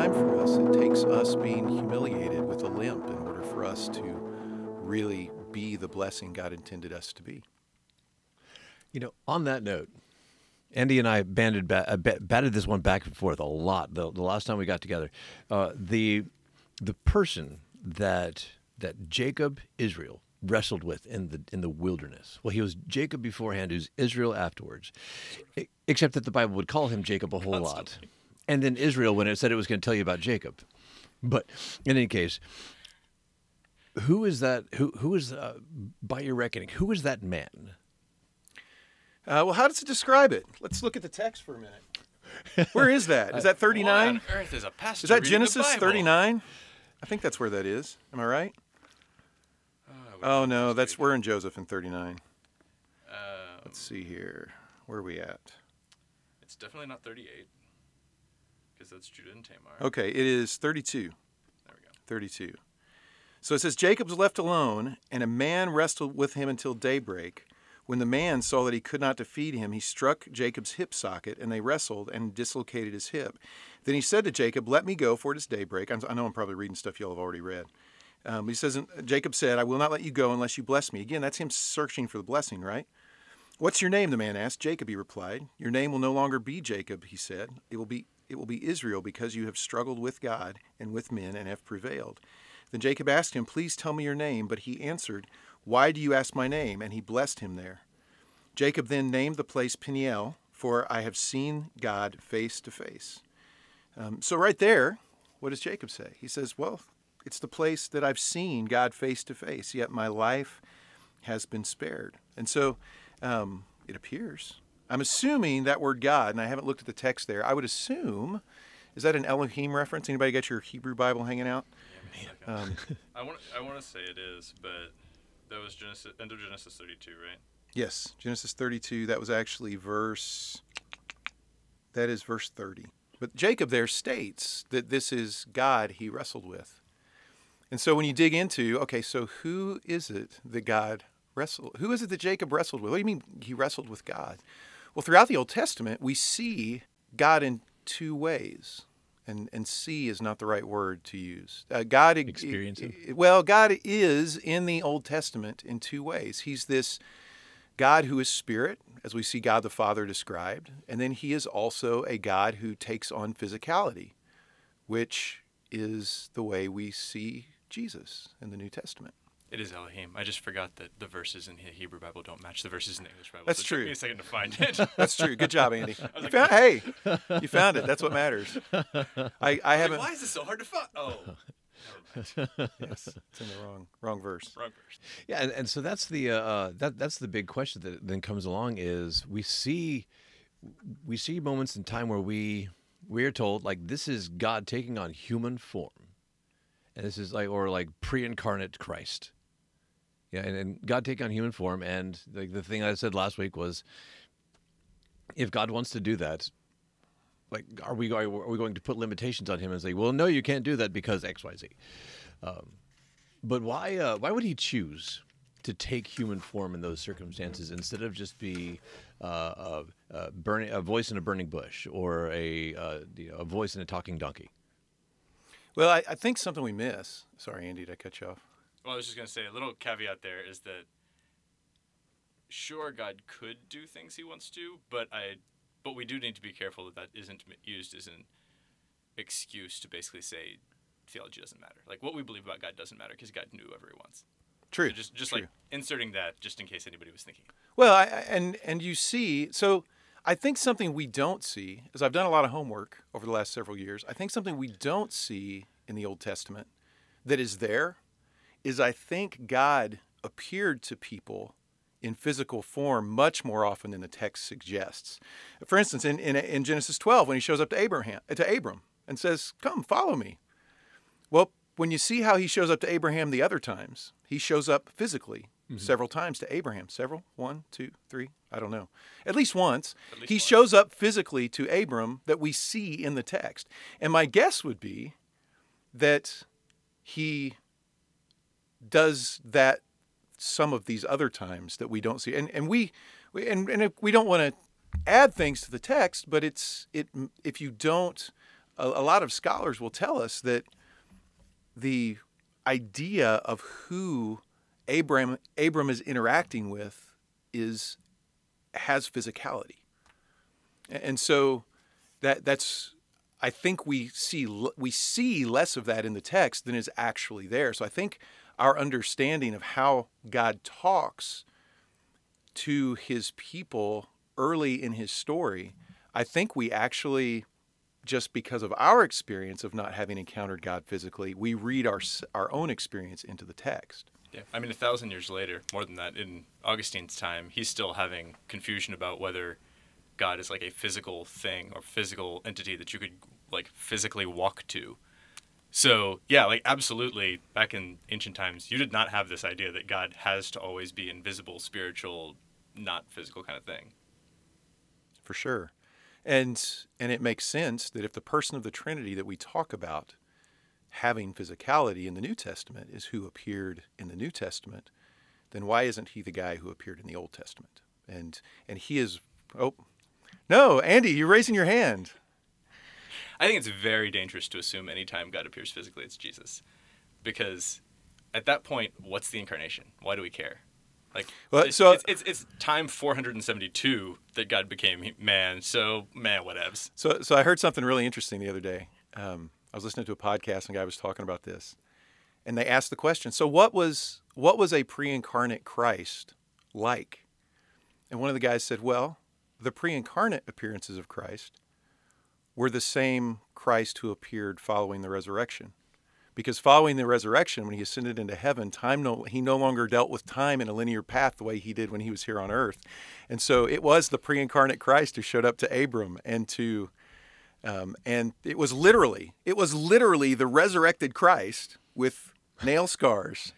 time for us. It takes us being humiliated with a limp in order for us to really be the blessing God intended us to be. You know, on that note, Andy and I batted this one back and forth a lot. The last time we got together, the person that Jacob, Israel, wrestled with in the wilderness. Well, he was Jacob beforehand, who's Israel afterwards, except that the Bible would call him Jacob a whole lot. And then Israel when it said it was going to tell you about Jacob. But in any case, who is that? Who is, by your reckoning, who is that man? Well, how does it describe it? Let's look at the text for a minute. Where is that? Is that 39? Earth is a pastor. Is that Genesis 39? I think that's where that is. Am I right? Oh, no, we're in Joseph in 39. Let's see here. Where are we at? It's definitely not 38, because that's Judah and Tamar. Okay, it is 32. There we go. 32. So it says, Jacob was left alone, and a man wrestled with him until daybreak. When the man saw that he could not defeat him, he struck Jacob's hip socket, and they wrestled and dislocated his hip. Then he said to Jacob, let me go, for it is daybreak. I know I'm probably reading stuff y'all have already read. He says, Jacob said, I will not let you go unless you bless me. Again, that's him searching for the blessing, right? What's your name, the man asked. Jacob, he replied. Your name will no longer be Jacob, he said. It will be Israel, because you have struggled with God and with men and have prevailed. Then Jacob asked him, please tell me your name. But he answered, why do you ask my name? And he blessed him there. Jacob then named the place Peniel, for I have seen God face to face. So right there, what does Jacob say? He says, well, it's the place that I've seen God face to face, yet my life has been spared. And so it appears. I'm assuming that word God, and I haven't looked at the text there, I would assume, is that an Elohim reference? Anybody got your Hebrew Bible hanging out? Yeah, I want to say it is, but that was end of Genesis 32, right? Yes, Genesis 32. That was actually verse 30. But Jacob there states that this is God he wrestled with. And so when you dig into, okay, so who is it that God wrestled? Who is it that Jacob wrestled with? What do you mean he wrestled with God? Well, throughout the Old Testament, we see God in two ways. And see is not the right word to use. God experiences. Well, God is in the Old Testament in two ways. He's this God who is spirit, as we see God the Father described. And then he is also a God who takes on physicality, which is the way we see Jesus in the New Testament. It is Elohim. I just forgot that the verses in the Hebrew Bible don't match the verses in the English Bible. That's true. It took me a second to find it. That's true. Good job, Andy. You found it. That's what matters. I haven't. Why is this so hard to find? Oh, never mind. Yes, it's in the wrong verse. Wrong verse. Yeah, and so that's the that's the big question that then comes along is we see moments in time where we are told, like, this is God taking on human form. And this is like pre-incarnate Christ. Yeah, and God take on human form. And like the thing I said last week was, if God wants to do that, like, are we going to put limitations on him and say, well, no, you can't do that because X, Y, Z. But why would he choose to take human form in those circumstances instead of just be a voice in a burning bush or a voice in a talking donkey? Well, I think something we miss. Sorry, Andy, did I cut you off? Well, I was just going to say, a little caveat there is that, sure, God could do things he wants to, but we do need to be careful that isn't used as an excuse to basically say theology doesn't matter. Like, what we believe about God doesn't matter because God knew whatever he wants. True. So just true. Like inserting that just in case anybody was thinking. Well, and you see, so I think something we don't see, as I've done a lot of homework over the last several years, I think something we don't see in the Old Testament that is there is, I think God appeared to people in physical form much more often than the text suggests. For instance, in Genesis 12, when he shows up to Abram and says, come, follow me. Well, when you see how he shows up to Abraham the other times, he shows up physically. Mm-hmm. Several times to Abraham. Several? One, two, three? I don't know. At least once. Shows up physically to Abram that we see in the text. And my guess would be that he does that some of these other times that we don't see. And we don't want to add things to the text, but it's if you don't a lot of scholars will tell us that the idea of who Abram is interacting with has physicality. And so that's I think we see less of that in the text than is actually there. So I think our understanding of how God talks to his people early in his story, I think we actually, just because of our experience of not having encountered God physically, we read our own experience into the text. Yeah, I mean, 1,000 years later, more than that, in Augustine's time, he's still having confusion about whether God is like a physical thing or physical entity that you could like physically walk to. So yeah, like absolutely, back in ancient times, you did not have this idea that God has to always be invisible, spiritual, not physical kind of thing. For sure. And it makes sense that if the person of the Trinity that we talk about having physicality in the New Testament is who appeared in the New Testament, then why isn't he the guy who appeared in the Old Testament? And he is... Oh, no, Andy, you're raising your hand. I think it's very dangerous to assume any time God appears physically, it's Jesus. Because at that point, what's the incarnation? Why do we care? Like, well, it's time 472 that God became man. So, man, whatevs. So I heard something really interesting the other day. I was listening to a podcast, and a guy was talking about this, and they asked the question: so, what was a pre-incarnate Christ like? And one of the guys said, "Well, the pre-incarnate appearances of Christ were the same Christ who appeared following the resurrection." Because following the resurrection, when he ascended into heaven, he no longer dealt with time in a linear path the way he did when he was here on earth. And so it was the pre-incarnate Christ who showed up to Abram and to, and it was literally the resurrected Christ with nail scars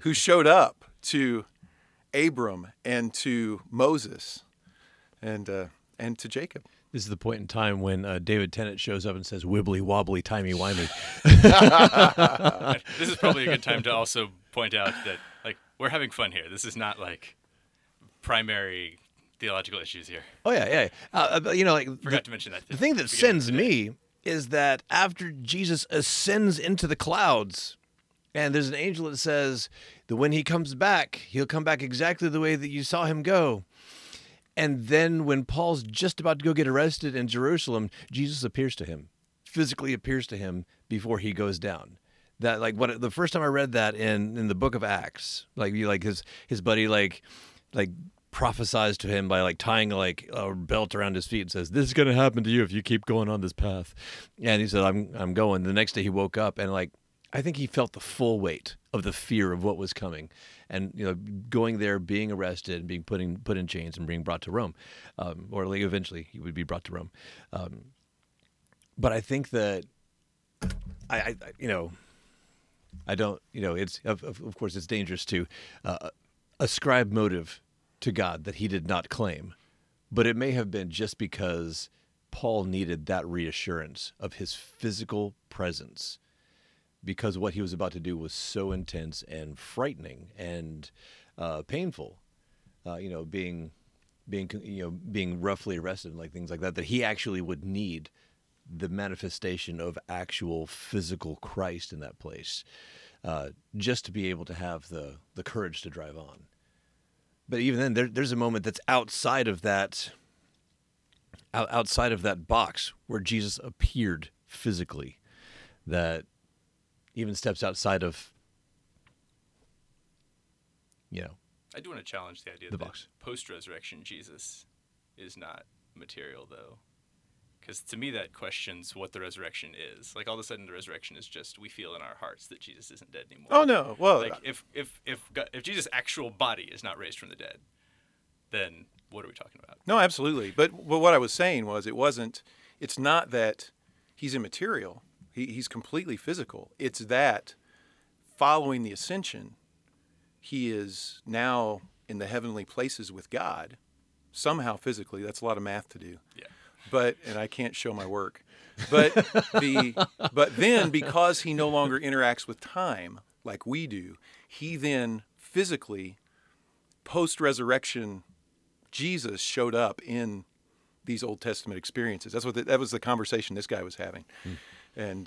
who showed up to Abram and to Moses and to Jacob. This is the point in time when David Tennant shows up and says, "Wibbly wobbly, timey wimey." This is probably a good time to also point out that, like, we're having fun here. This is not like primary theological issues here. Oh yeah. Forgot to mention that. The thing that sends me is that after Jesus ascends into the clouds, and there's an angel that says that when he comes back, he'll come back exactly the way that you saw him go. And then when Paul's just about to go get arrested in Jerusalem, Jesus appears to him, physically appears to him before he goes down. That, like, what the first time I read that in the book of Acts, like, you, like his buddy like prophesies to him by like tying like a belt around his feet and says, "This is going to happen to you if you keep going on this path." And he said, "I'm going." The next day he woke up and like, I think he felt the full weight of the fear of what was coming, and going there, being arrested, and being put in chains, and being brought to Rome, or like eventually he would be brought to Rome. But I think that I don't it's of course it's dangerous to ascribe motive to God that he did not claim, but it may have been just because Paul needed that reassurance of his physical presence. Because what he was about to do was so intense and frightening and painful, being roughly arrested and like things like that, that he actually would need the manifestation of actual physical Christ in that place, just to be able to have the courage to drive on. But even then, there's a moment that's outside of that box where Jesus appeared physically, that even steps outside of, I do want to challenge the idea that box. Post-resurrection Jesus is not material, though. Because to me, that questions what the resurrection is. Like, all of a sudden, the resurrection is just, we feel in our hearts that Jesus isn't dead anymore. Oh, no. Well, like, if Jesus' actual body is not raised from the dead, then what are we talking about? No, absolutely. But what I was saying was it's not that he's immaterial. He's completely physical. It's that following the ascension, he is now in the heavenly places with God, somehow physically. That's a lot of math to do. Yeah. And I can't show my work. But then, because he no longer interacts with time like we do, he then physically, post-resurrection, Jesus showed up in these Old Testament experiences. That's what that was the conversation this guy was having. Mm.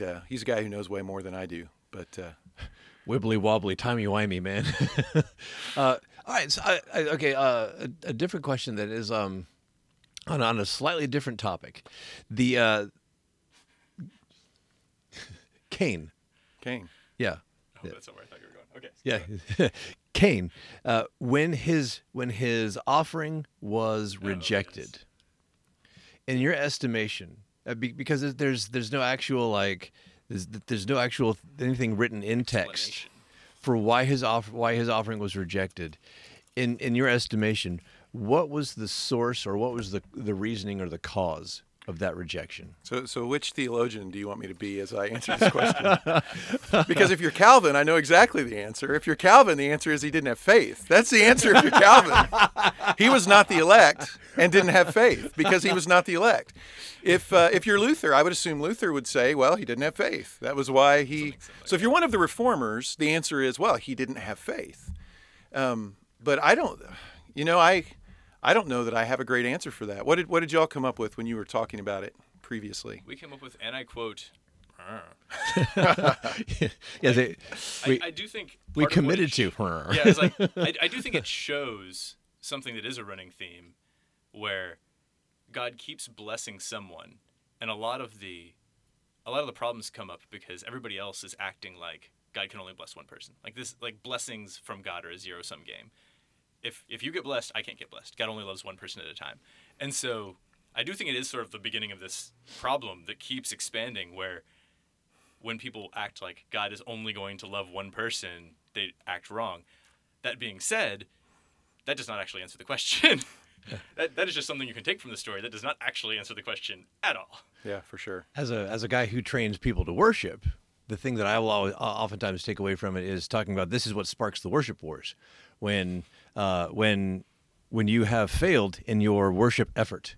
And he's a guy who knows way more than I do. But wibbly wobbly, timey wimey, man. All right. So okay. A different question that is on a slightly different topic. The Cain. Cain. Yeah. Oh, that's not where I thought you were going. Okay. Yeah. Cain, when his offering was rejected, in your estimation, because there's no actual anything written in text for why his offering was rejected, in your estimation, what was the source or what was the reasoning or the cause of that rejection? So which theologian do you want me to be as I answer this question? Because if you're Calvin, I know exactly the answer. If you're Calvin, the answer is he didn't have faith. That's the answer if you're Calvin. He was not the elect and didn't have faith because he was not the elect. If you're Luther, I would assume Luther would say, well, he didn't have faith. That was why he... So if you're one of the reformers, the answer is, well, he didn't have faith. But I don't... You know, I don't know that I have a great answer for that. What did y'all come up with when you were talking about it previously? We came up with, and I quote, I do think we committed to. Yeah, it's like I do think it shows something that is a running theme, where God keeps blessing someone, and a lot of the problems come up because everybody else is acting like God can only bless one person. Like blessings from God are a zero-sum game. If you get blessed, I can't get blessed. God only loves one person at a time. And so I do think it is sort of the beginning of this problem that keeps expanding, where when people act like God is only going to love one person, they act wrong. That being said, that does not actually answer the question. That is just something you can take from the story. That does not actually answer the question at all. Yeah, for sure. As a guy who trains people to worship, the thing that I will oftentimes take away from it is talking about this is what sparks the worship wars. When you have failed in your worship effort,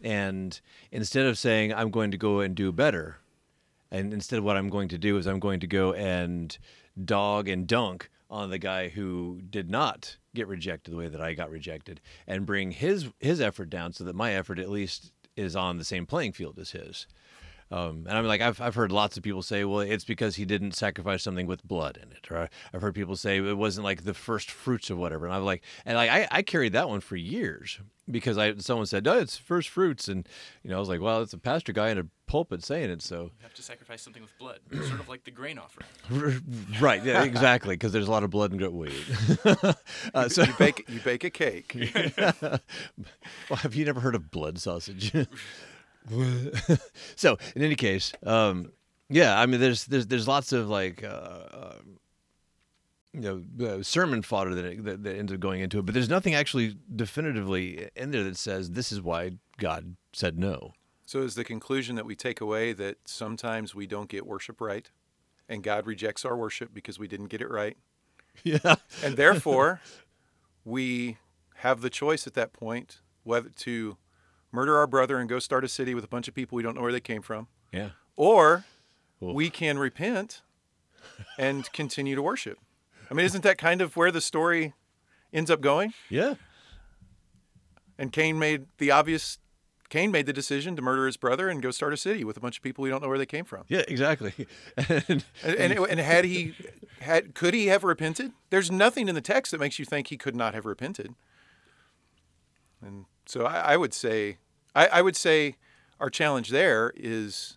and instead of saying I'm going to go and do better, and instead of what I'm going to do is I'm going to go and dog and dunk on the guy who did not get rejected the way that I got rejected, and bring his effort down so that my effort at least is on the same playing field as his. And I'm like, I've heard lots of people say, well, it's because he didn't sacrifice something with blood in it. Or I've heard people say it wasn't like the first fruits or whatever. And I'm like, I carried that one for years because someone said, no, it's first fruits. And, you know, I was like, well, it's a pastor guy in a pulpit saying it. So you have to sacrifice something with blood, sort of like the grain offering. Right. Yeah, exactly. Because there's a lot of blood in good weed. So you bake a cake. Well, have you never heard of blood sausage? So in any case, I mean, there's lots of sermon fodder that ends up going into it, but there's nothing actually definitively in there that says this is why God said no. So is the conclusion that we take away that sometimes we don't get worship right, and God rejects our worship because we didn't get it right? Yeah, and therefore we have the choice at that point whether to murder our brother and go start a city with a bunch of people we don't know where they came from. Yeah. Or we can repent and continue to worship. I mean, isn't that kind of where the story ends up going? Yeah. And Cain made the decision to murder his brother and go start a city with a bunch of people we don't know where they came from. Yeah, exactly. And could he have repented? There's nothing in the text that makes you think he could not have repented. And so I would say our challenge there is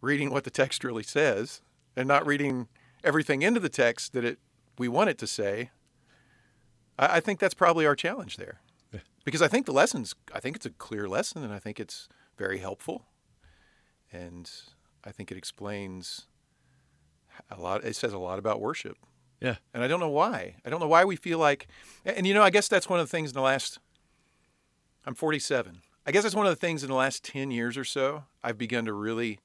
reading what the text really says and not reading everything into the text that we want it to say. I think that's probably our challenge there, because I think it's a clear lesson, and I think it's very helpful, and I think it explains a lot. It says a lot about worship. Yeah, and I don't know why. I don't know why we feel like, and you know, I guess that's one of the things in the last. I'm 47. I guess that's one of the things in the last 10 years or so I've begun to really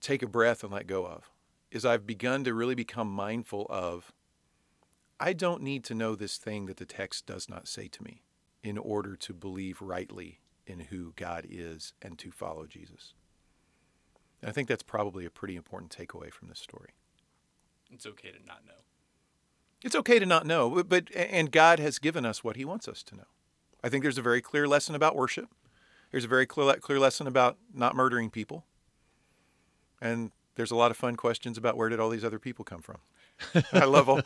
take a breath and let go of, is I've begun to really become mindful of, I don't need to know this thing that the text does not say to me in order to believe rightly in who God is and to follow Jesus. And I think that's probably a pretty important takeaway from this story. It's okay to not know. It's okay to not know, but God has given us what he wants us to know. I think there's a very clear lesson about worship. There's a very clear lesson about not murdering people. And there's a lot of fun questions about where did all these other people come from. I love all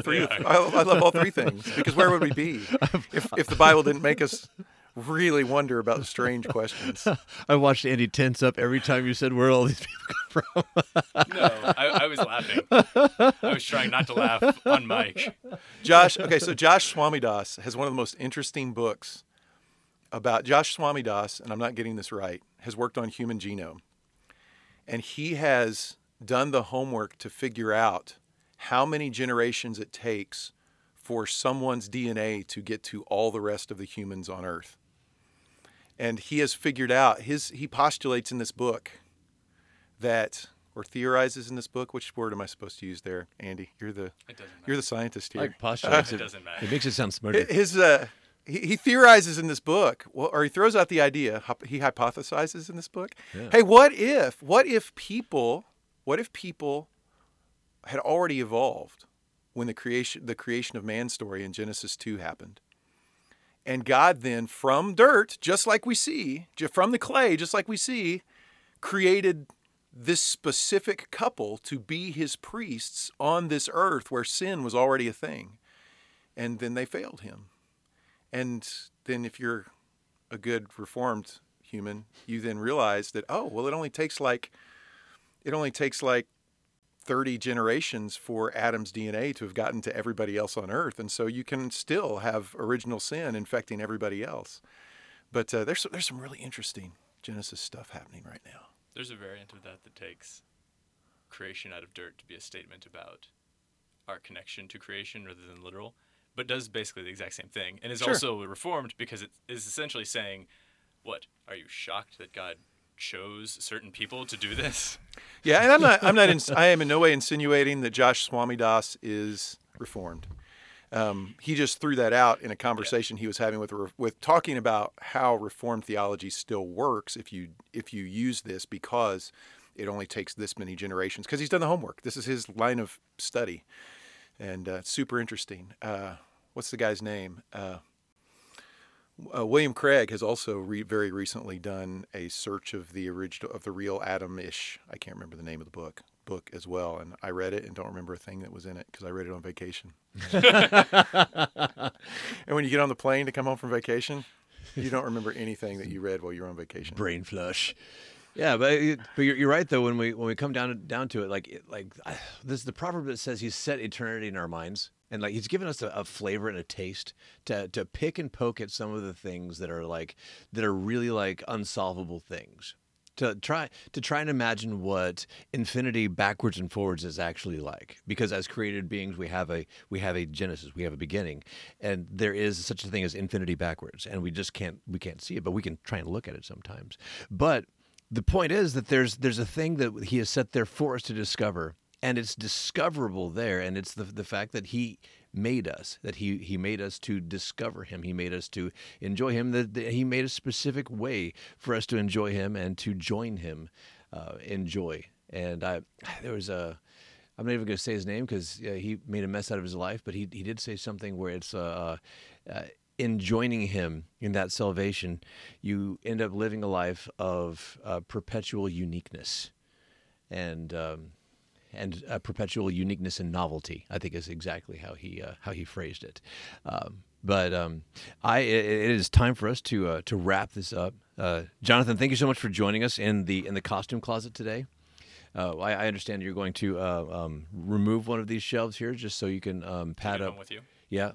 three. Yeah. I love all three things because where would we be if the Bible didn't make us really wonder about strange questions? I watched Andy tense up every time you said where all these people come from. No, I was laughing. I was trying not to laugh on mic. Josh Swamidass has one of the most interesting books about Josh Swamidass, and I'm not getting this right, has worked on human genome. And he has done the homework to figure out how many generations it takes for someone's DNA to get to all the rest of the humans on Earth. And he has figured out, he postulates in this book that, or theorizes in this book, which word am I supposed to use there, Andy? You're the scientist here. Like postulates, it doesn't matter. It makes it sound smarter. He theorizes in this book, or he throws out the idea, he hypothesizes in this book. Yeah. Hey, what if people had already evolved when the creation of man story in Genesis 2 happened. And God then, from dirt, just like we see, from the clay, just like we see, created this specific couple to be his priests on this earth where sin was already a thing. And then they failed him. And then if you're a good reformed human, you then realize that, oh, well, it only takes like 30 generations for Adam's DNA to have gotten to everybody else on Earth. And so you can still have original sin infecting everybody else. But there's some really interesting Genesis stuff happening right now. There's a variant of that that takes creation out of dirt to be a statement about our connection to creation rather than literal, but does basically the exact same thing. And is also reformed because it is essentially saying, what, are you shocked that God chose certain people to do this? Yeah, and I am in no way insinuating that Josh Swamidass is reformed. He just threw that out in a conversation he was having with talking about how reformed theology still works if you use this because it only takes this many generations. Because he's done the homework. This is his line of study, and super interesting. What's the guy's name? William Craig has also very recently done a search of the original, of the real Adam-ish. I can't remember the name of the book as well, and I read it and don't remember a thing that was in it because I read it on vacation. And when you get on the plane to come home from vacation, you don't remember anything that you read while you were on vacation. Brain flush. Yeah, but you're right though. When we come down to it, like this is the proverb that says, "You set eternity in our minds." And like he's given us a flavor and a taste to pick and poke at some of the things that are really like unsolvable things. To try and imagine what infinity backwards and forwards is actually like. Because as created beings, we have a genesis, we have a beginning, and there is such a thing as infinity backwards, and we can't see it, but we can try and look at it sometimes. But the point is that there's a thing that he has set there for us to discover. And it's discoverable there, and it's the fact that he made us, that he made us to discover him, he made us to enjoy him, that he made a specific way for us to enjoy him and to join him in joy. And I'm not even going to say his name because he made a mess out of his life, but he did say something where it's in joining him in that salvation, you end up living a life of perpetual uniqueness. And a perpetual uniqueness and novelty, I think, is exactly how he phrased it. It is time for us to wrap this up. Jonathan, thank you so much for joining us in the costume closet today. I understand you're going to remove one of these shelves here just so you can pad up. One with you. Yeah.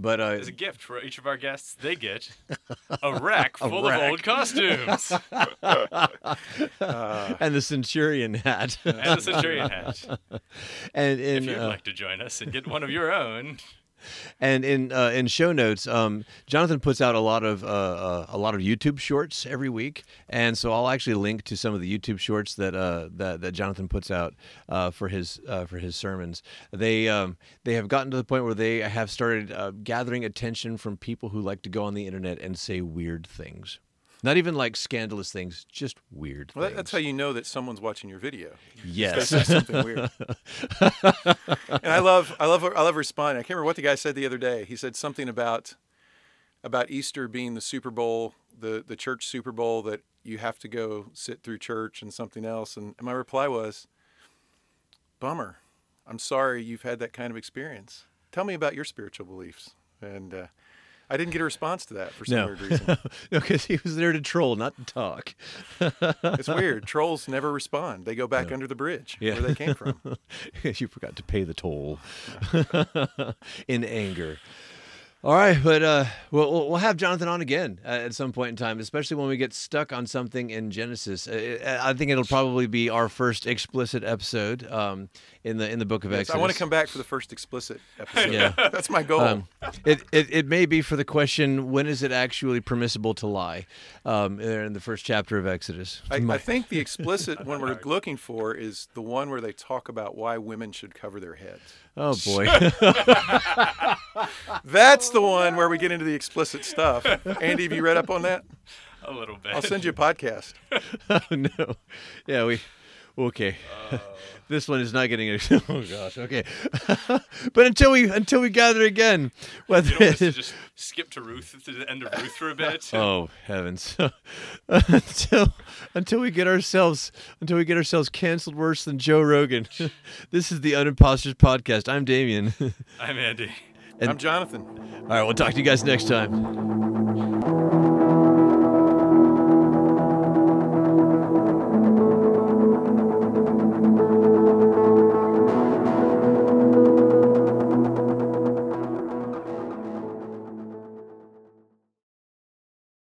But as a gift for each of our guests, they get a rack full of old costumes. And the centurion hat. And if you'd like to join us and get one of your own. And in show notes, Jonathan puts out a lot of YouTube shorts every week, and so I'll actually link to some of the YouTube shorts that Jonathan puts out for his sermons. They have gotten to the point where they have started gathering attention from people who like to go on the internet and say weird things. Not even like scandalous things, just weird things. That's how you know that someone's watching your video. Yes. That's something weird. And I love responding. I can't remember what the guy said the other day. He said something about Easter being the Super Bowl, the church Super Bowl, that you have to go sit through church and something else. And my reply was, bummer. I'm sorry you've had that kind of experience. Tell me about your spiritual beliefs. And I didn't get a response to that for some weird reason. No, because he was there to troll, not to talk. It's weird. Trolls never respond. They go back under the bridge where they came from. You forgot to pay the toll in anger. All right, but we'll have Jonathan on again at some point in time, especially when we get stuck on something in Genesis. I think it'll probably be our first explicit episode in the book of Exodus. I want to come back for the first explicit episode. Yeah. That's my goal. It may be for the question, when is it actually permissible to lie, in the first chapter of Exodus? I think the explicit one we're looking for is the one where they talk about why women should cover their heads. Oh, boy. That's the one where we get into the explicit stuff. Andy, have you read up on that? A little bit. I'll send you a podcast. Oh, no. Yeah, okay. This one is not getting oh, gosh. Okay. But until we gather again. Whether you don't just skip to Ruth, to the end of Ruth for a bit. Oh, heavens. Until we get ourselves canceled worse than Joe Rogan. This is the Unimposters Podcast. I'm Damien. I'm Andy. And I'm Jonathan. All right, we'll talk to you guys next time.